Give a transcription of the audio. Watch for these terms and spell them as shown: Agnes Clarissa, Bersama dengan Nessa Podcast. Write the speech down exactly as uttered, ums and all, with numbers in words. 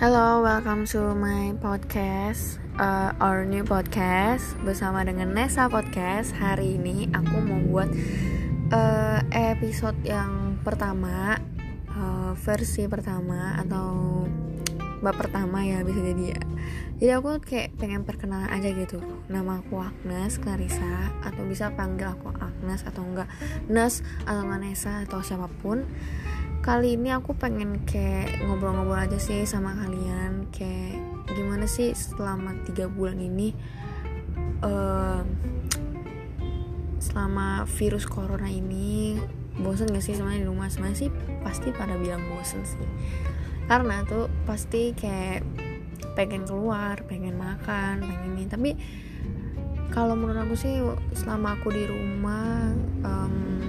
Hello, welcome to my podcast, uh, our new podcast bersama dengan Nessa Podcast. Hari ini aku mau buat uh, episode yang pertama, uh, versi pertama atau bab pertama ya bisa jadi ya. Jadi aku kayak pengen perkenalan aja gitu. Nama aku Agnes Clarissa, atau bisa panggil aku Agnes atau enggak Nes atau enggak Nessa atau siapapun. Kali ini aku pengen kayak ngobrol-ngobrol aja sih sama kalian, kayak gimana sih selama tiga bulan ini, uh, selama virus corona ini bosen gak sih sebenarnya di rumah? Sebenarnya sih pasti pada bilang bosen sih, karena tuh pasti kayak pengen keluar, pengen makan, pengen ini. Tapi kalau menurut aku sih selama aku di rumah um,